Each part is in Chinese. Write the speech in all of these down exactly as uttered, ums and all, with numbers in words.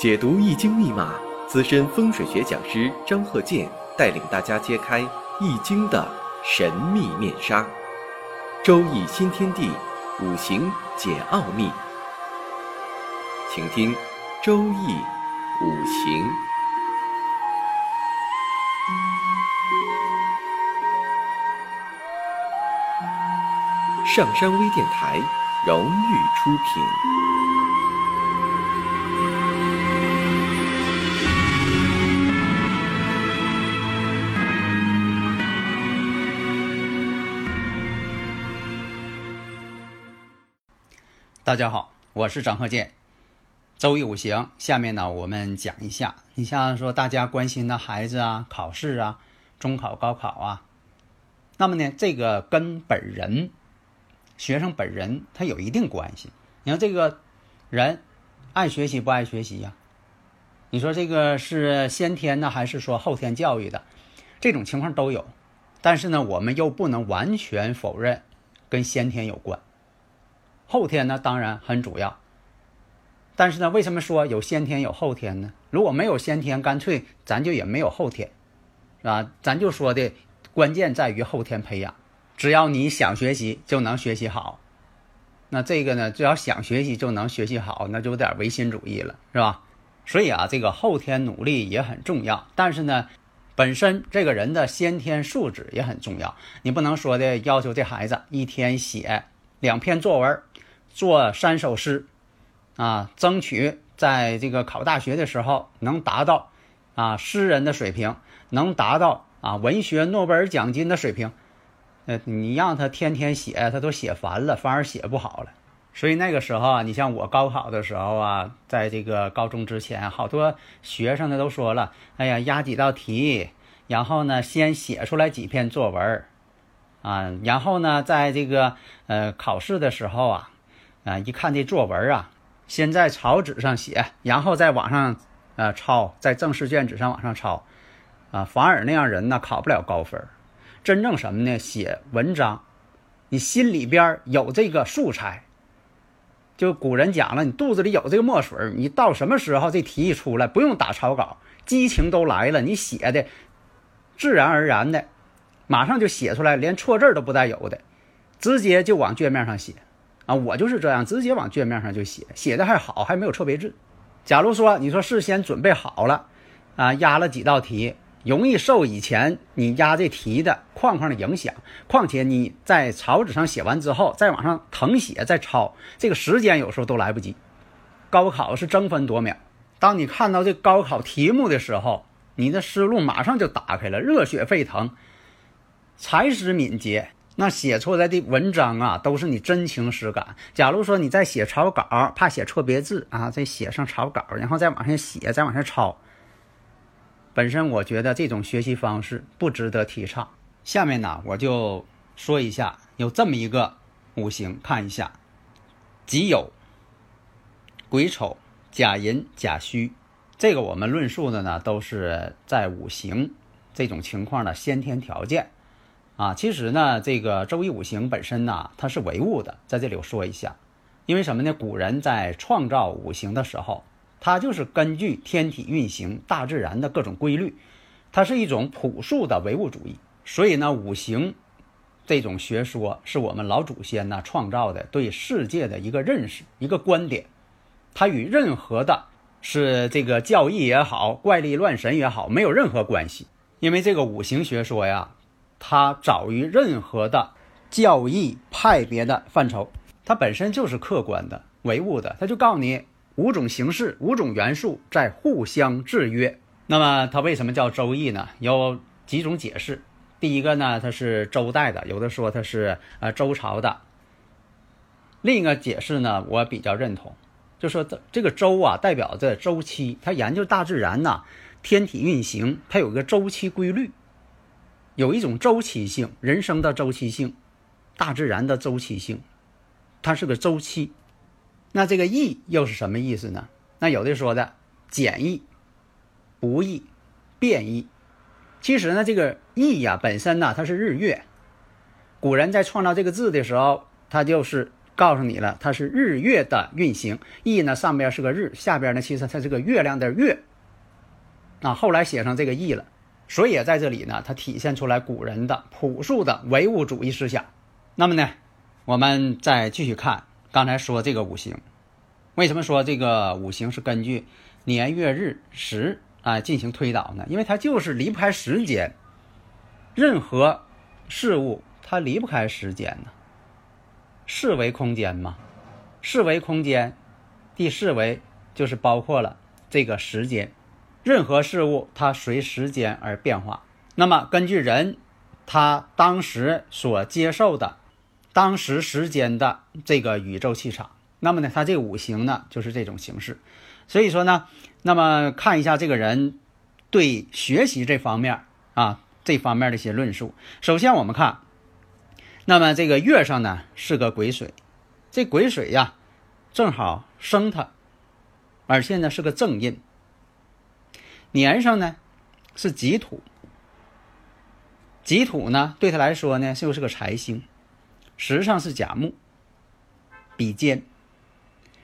解读《易经》密码，资深风水学讲师张鹤健带领大家揭开《易经》的神秘面纱。周易新天地，五行解奥秘。请听《周易五行》。上山微电台荣誉出品。大家好，我是张鹤健。周易五行，下面呢我们讲一下，你像说大家关心的孩子啊，考试啊，中考高考啊，那么呢这个跟本人学生本人他有一定关系。你看这个人爱学习不爱学习呀、啊？你说这个是先天呢还是说后天教育的，这种情况都有，但是呢我们又不能完全否认跟先天有关，后天呢当然很主要。但是呢为什么说有先天有后天呢？如果没有先天，干脆咱就也没有后天啊。咱就说的关键在于后天培养，只要你想学习就能学习好。那这个呢，只要想学习就能学习好，那就有点唯心主义了，是吧？所以啊这个后天努力也很重要，但是呢本身这个人的先天素质也很重要。你不能说的要求这孩子一天写两篇作文，做三首诗啊，争取在这个考大学的时候能达到啊诗人的水平，能达到啊文学诺贝尔奖金的水平。呃，你让他天天写，他都写烦了，反而写不好了。所以那个时候啊，你像我高考的时候啊，在这个高中之前，好多学生呢都说了，哎呀，押几道题，然后呢先写出来几篇作文啊，然后呢在这个呃考试的时候啊。啊，一看这作文啊，先在草纸上写，然后在网上呃抄，在正式卷纸上往上抄，啊，反而那样人呢考不了高分。真正什么呢？写文章，你心里边有这个素材，就古人讲了，你肚子里有这个墨水，你到什么时候这题一出来，不用打草稿，激情都来了，你写的自然而然的，马上就写出来，连错字都不带有的，直接就往卷面上写。啊，我就是这样，直接往卷面上就写，写的还好，还没有错别字。假如说你说事先准备好了，啊，压了几道题，容易受以前你压这题的框框的影响。况且你在草纸上写完之后，再往上誊写再抄，这个时间有时候都来不及。高考是争分夺秒，当你看到这高考题目的时候，你的思路马上就打开了，热血沸腾，才识敏捷。那写出来的文章啊，都是你真情实感。假如说你在写草稿，怕写错别字啊，再写上草稿，然后再往上写，再往上抄。本身我觉得这种学习方式不值得提倡。下面呢，我就说一下，有这么一个五行，看一下，己酉、癸丑、甲寅、甲戌。这个我们论述的呢，都是在五行这种情况的先天条件。啊，其实呢，这个周易五行本身呢，它是唯物的，在这里我说一下，因为什么呢？古人在创造五行的时候，它就是根据天体运行、大自然的各种规律，它是一种朴素的唯物主义。所以呢，五行这种学说是我们老祖先呢创造的，对世界的一个认识、一个观点。它与任何的是这个教义也好、怪力乱神也好，没有任何关系，因为这个五行学说呀。它早于任何的教义派别的范畴，它本身就是客观的、唯物的，它就告诉你五种形式、五种元素在互相制约。那么它为什么叫周易呢？有几种解释。第一个呢，它是周代的，有的说它是呃周朝的。另一个解释呢，我比较认同，就说这个周啊，代表着周期，它研究大自然呐、啊，天体运行，它有一个周期规律。有一种周期性，人生的周期性，大自然的周期性，它是个周期。那这个易又是什么意思呢？那有的说的简易、不易、变易。其实呢，这个易呀、啊、本身呢，它是日月。古人在创造这个字的时候，它就是告诉你了，它是日月的运行。意呢上边是个日，下边呢其实它是个月亮的月啊，后来写上这个意了。所以在这里呢，它体现出来古人的朴素的唯物主义思想。那么呢，我们再继续看，刚才说这个五行，为什么说这个五行是根据年月日时啊进行推导呢？因为它就是离不开时间，任何事物它离不开时间呢。四维空间嘛，四维空间第四维就是包括了这个时间，任何事物它随时间而变化。那么根据人他当时所接受的当时时间的这个宇宙气场，那么呢他这个五行呢就是这种形式。所以说呢，那么看一下这个人对学习这方面啊这方面的一些论述。首先我们看，那么这个月上呢是个癸水，这癸水呀正好生它，而且呢是个正印。年上呢是己土，己土呢对他来说呢就是个财星，时上是甲木比肩。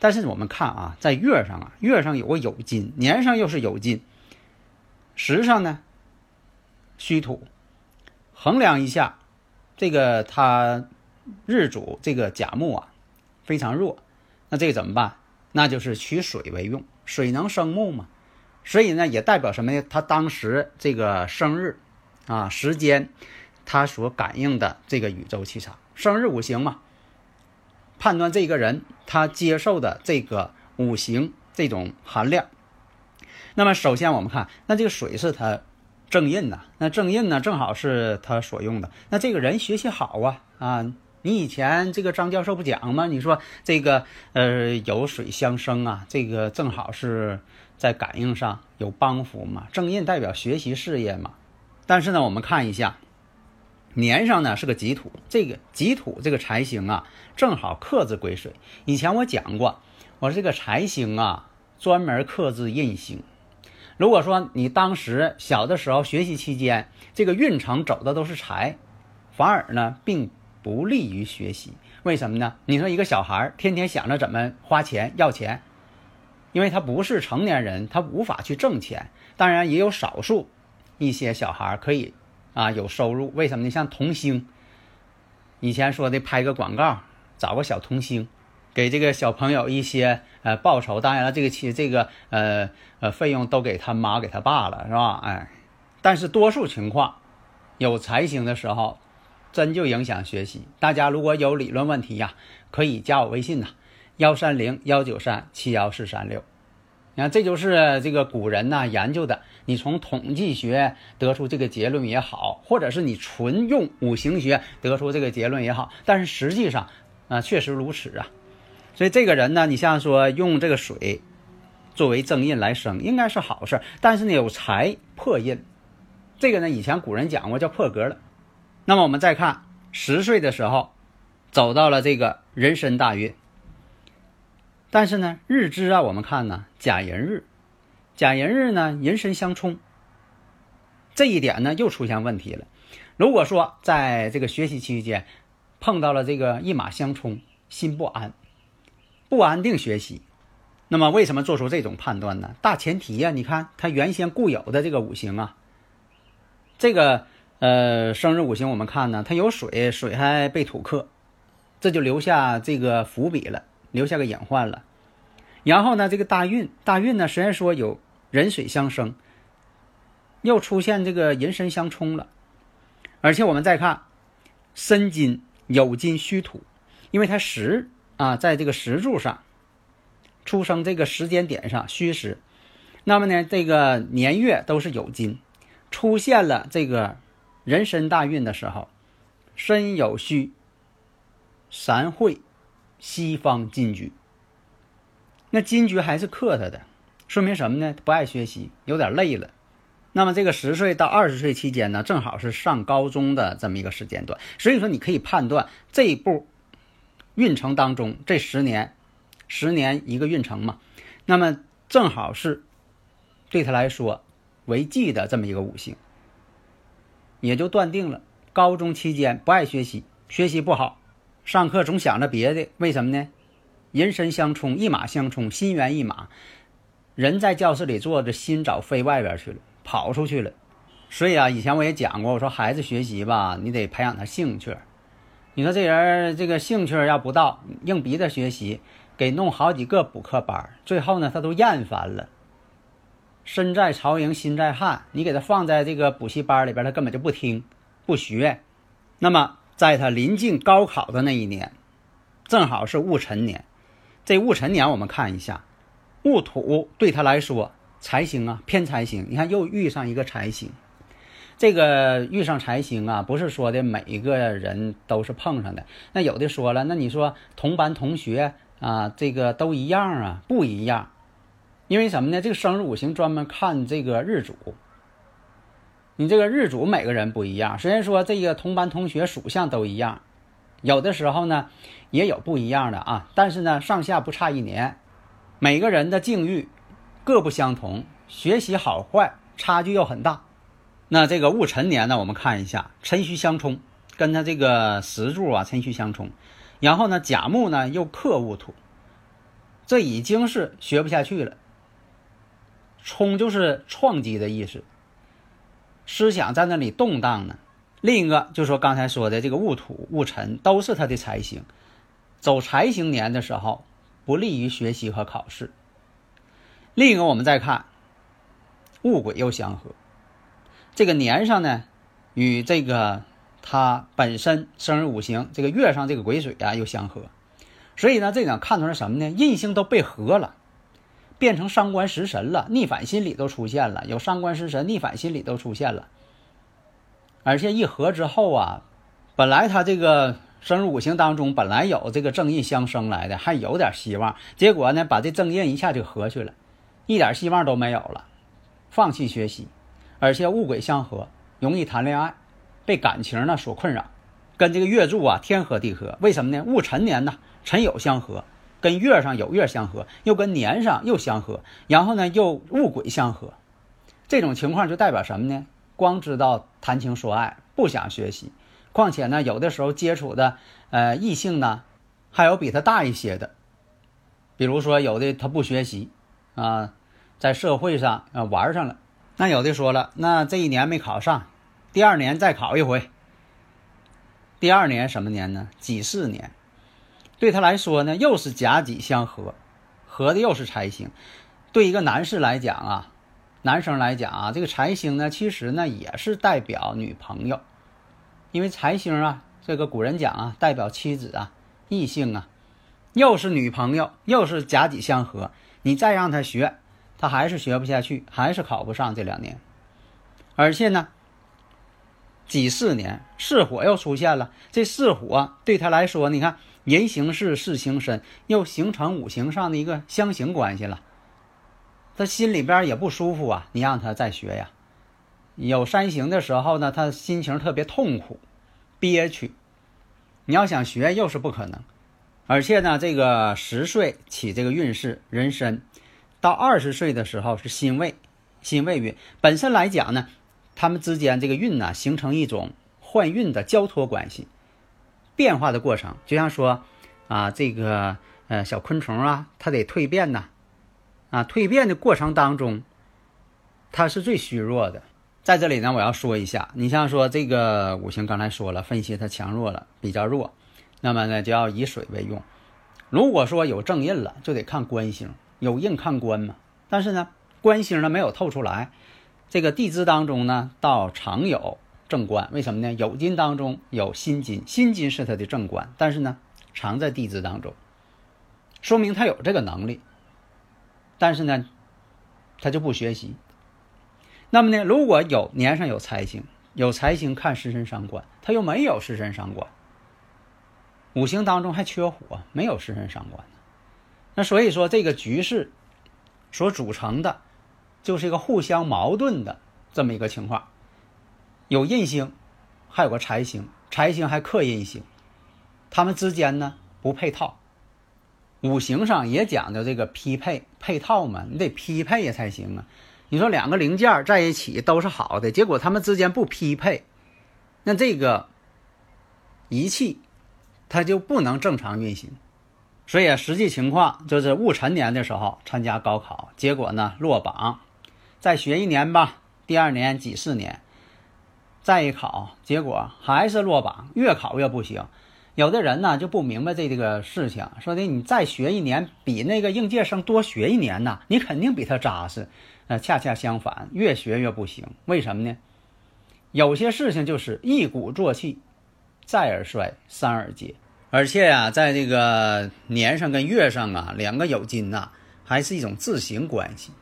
但是我们看啊，在月上啊，月上有个酉金，年上又是酉金，时上呢虚土。衡量一下这个他日主这个甲木啊非常弱，那这个怎么办？那就是取水为用，水能生木嘛，所以呢也代表什么呢？他当时这个生日啊时间他所感应的这个宇宙气场，生日五行嘛，判断这个人他接受的这个五行这种含量。那么首先我们看，那这个水是他正印呐，那正印呢正好是他所用的。那这个人学习好啊啊！你以前这个张教授不讲吗？你说这个呃有水相生啊，这个正好是在感应上有帮扶嘛。正印代表学习事业嘛。但是呢，我们看一下，年上呢是个己土，这个己土这个财星啊，正好克制癸水。以前我讲过，我说这个财星啊，专门克制印星。如果说你当时小的时候学习期间这个运程走的都是财，反而呢并不利于学习。为什么呢？你说一个小孩天天想着怎么花钱要钱，因为他不是成年人，他无法去挣钱。当然也有少数一些小孩可以啊有收入，为什么呢？像童星，以前说的拍个广告找个小童星，给这个小朋友一些呃报酬，当然了，这个其这个呃呃费用都给他妈给他爸了，是吧？哎，但是多数情况，有财星的时候，真就影响学习。大家如果有理论问题呀、啊，可以加我微信呐、啊，幺三零幺九三七幺四三六。你看，这就是这个古人呐、啊、研究的。你从统计学得出这个结论也好，或者是你纯用五行学得出这个结论也好，但是实际上啊、呃，确实如此啊。所以这个人呢，你像说用这个水作为正印来生，应该是好事。但是呢，有财破印，这个呢，以前古人讲过叫破格了。那么我们再看，十岁的时候走到了这个壬申大运，但是呢，日支啊，我们看呢甲寅日，甲寅日呢寅申相冲，这一点呢又出现问题了。如果说在这个学习期间碰到了这个一马相冲，心不安。不安定学习，那么为什么做出这种判断呢？大前提呀、啊，你看他原先固有的这个五行啊，这个呃生日五行我们看呢，它有水，水还被土克，这就留下这个伏笔了，留下个隐患了。然后呢，这个大运，大运呢虽然说有壬水相生，又出现这个寅申相冲了，而且我们再看申金酉金虚土，因为它时。啊，在这个时柱上出生这个时间点上虚时，那么呢这个年月都是酉金，出现了这个壬申大运的时候，申酉戌三会西方金局，那金局还是克他的，说明什么呢？不爱学习，有点累了。那么这个十岁到二十岁期间呢，正好是上高中的这么一个时间段，所以说你可以判断这一步运程当中，这十年十年一个运程嘛，那么正好是对他来说为忌的这么一个五行，也就断定了高中期间不爱学习，学习不好，上课总想着别的，为什么呢？人身相冲，一马相冲，心猿意马。人在教室里坐着，心早飞外边去了，跑出去了。所以啊，以前我也讲过，我说孩子学习吧，你得培养他兴趣。你说这人这个兴趣要不到，硬逼着学习，给弄好几个补课班，最后呢他都厌烦了。身在曹营心在汉，你给他放在这个补习班里边，他根本就不听不学。那么在他临近高考的那一年，正好是戊辰年。这戊辰年我们看一下，戊土对他来说财星啊，偏财星，你看又遇上一个财星。这个遇上财星啊，不是说的每一个人都是碰上的。那有的说了，那你说同班同学啊，这个都一样啊？不一样。因为什么呢？这个生日五行专门看这个日主，你这个日主每个人不一样。虽然说这个同班同学属相都一样，有的时候呢也有不一样的啊，但是呢上下不差一年，每个人的境遇各不相同，学习好坏差距又很大。那这个戊辰年呢，我们看一下辰戌相冲，跟他这个时柱啊辰戌相冲，然后呢甲木呢又克戊土，这已经是学不下去了。冲就是撞击的意思，思想在那里动荡呢。另一个就是说刚才说的这个戊土戊辰都是他的财星，走财星年的时候不利于学习和考试。另一个我们再看戊癸又相合，这个年上呢与这个他本身生日五行这个月上这个癸水啊又相合，所以呢这两看出来什么呢？印星都被合了，变成伤官食神了，逆反心理都出现了，有伤官食神逆反心理都出现了。而且一合之后啊，本来他这个生日五行当中本来有这个正印相生来的，还有点希望，结果呢把这正印一下就合去了，一点希望都没有了，放弃学习。而且戊癸相合容易谈恋爱，被感情呢所困扰，跟这个月柱啊天合地合。为什么呢？戊辰年呢辰酉相合，跟月上有月相合，又跟年上又相合，然后呢又戊癸相合。这种情况就代表什么呢？光知道谈情说爱，不想学习。况且呢有的时候接触的呃异性呢还有比他大一些的，比如说有的他不学习啊、呃，在社会上、呃、玩上了。那有的说了，那这一年没考上，第二年再考一回。第二年什么年呢？己巳年。对他来说呢又是甲己相合，合的又是财星。对一个男士来讲啊，男生来讲啊，这个财星呢其实呢也是代表女朋友，因为财星啊这个古人讲啊代表妻子啊异性啊，又是女朋友又是甲己相合，你再让他学他还是学不下去，还是考不上这两年。而且呢己巳年巳火又出现了，这巳火、啊、对他来说你看人行事事行身，又形成五行上的一个相刑关系了，他心里边也不舒服啊，你让他再学呀。有三行的时候呢他心情特别痛苦憋屈，你要想学又是不可能。而且呢这个十岁起这个运势人身，到二十岁的时候是辛未，辛未运本身来讲呢他们之间这个运呢形成一种换运的交托关系，变化的过程。就像说啊这个呃小昆虫啊它得蜕变呢啊，蜕变的过程当中它是最虚弱的。在这里呢我要说一下，你像说这个五行刚才说了分析它强弱了，比较弱，那么呢就要以水为用。如果说有正印了就得看官星，有印看官嘛，但是呢官星呢没有透出来，这个地支当中呢倒常有正官。为什么呢？酉金当中有辛金，辛金是他的正官，但是呢常在地支当中，说明他有这个能力，但是呢他就不学习。那么呢如果有年上有财星，有财星看食神伤官，他又没有食神伤官，五行当中还缺火，没有食神伤官。那所以说这个局势所组成的就是一个互相矛盾的这么一个情况，有印星还有个财星，财星还克印星，他们之间呢不配套。五行上也讲究这个匹配配套嘛，你得匹配也才行啊。你说两个零件在一起都是好的，结果他们之间不匹配，那这个仪器它就不能正常运行。所以实际情况就是戊辰年的时候参加高考，结果呢落榜，再学一年吧，第二年己巳年再一考，结果还是落榜，越考越不行。有的人呢就不明白这个事情，说的你再学一年，比那个应届生多学一年呢，你肯定比他扎实。那恰恰相反，越学越不行。为什么呢？有些事情就是一鼓作气，再而衰，三而竭。而且啊，在这个年上跟月上啊，两个有金呐、啊，还是一种自行关系，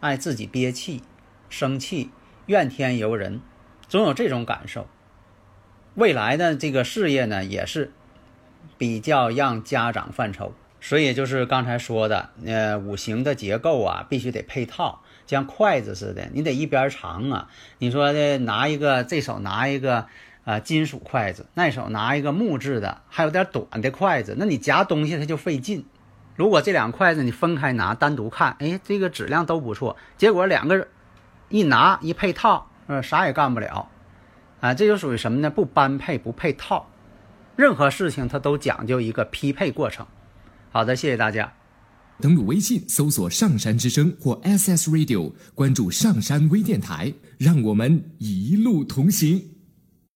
爱自己憋气、生气、怨天尤人，总有这种感受。未来的这个事业呢，也是比较让家长犯愁。所以就是刚才说的，呃，五行的结构啊，必须得配套，像筷子似的，你得一边长啊。你说的拿一个，这手拿一个。啊，金属筷子，那手拿一个木质的，还有点短的筷子，那你夹东西它就费劲。如果这两筷子你分开拿，单独看，哎，这个质量都不错。结果两个一拿一配套，呃，啥也干不了。啊，这就属于什么呢？不般配，不配套。任何事情它都讲究一个匹配过程。好的，谢谢大家。登录微信搜索上山之声或 S S Radio， 关注上山微电台，让我们一路同行。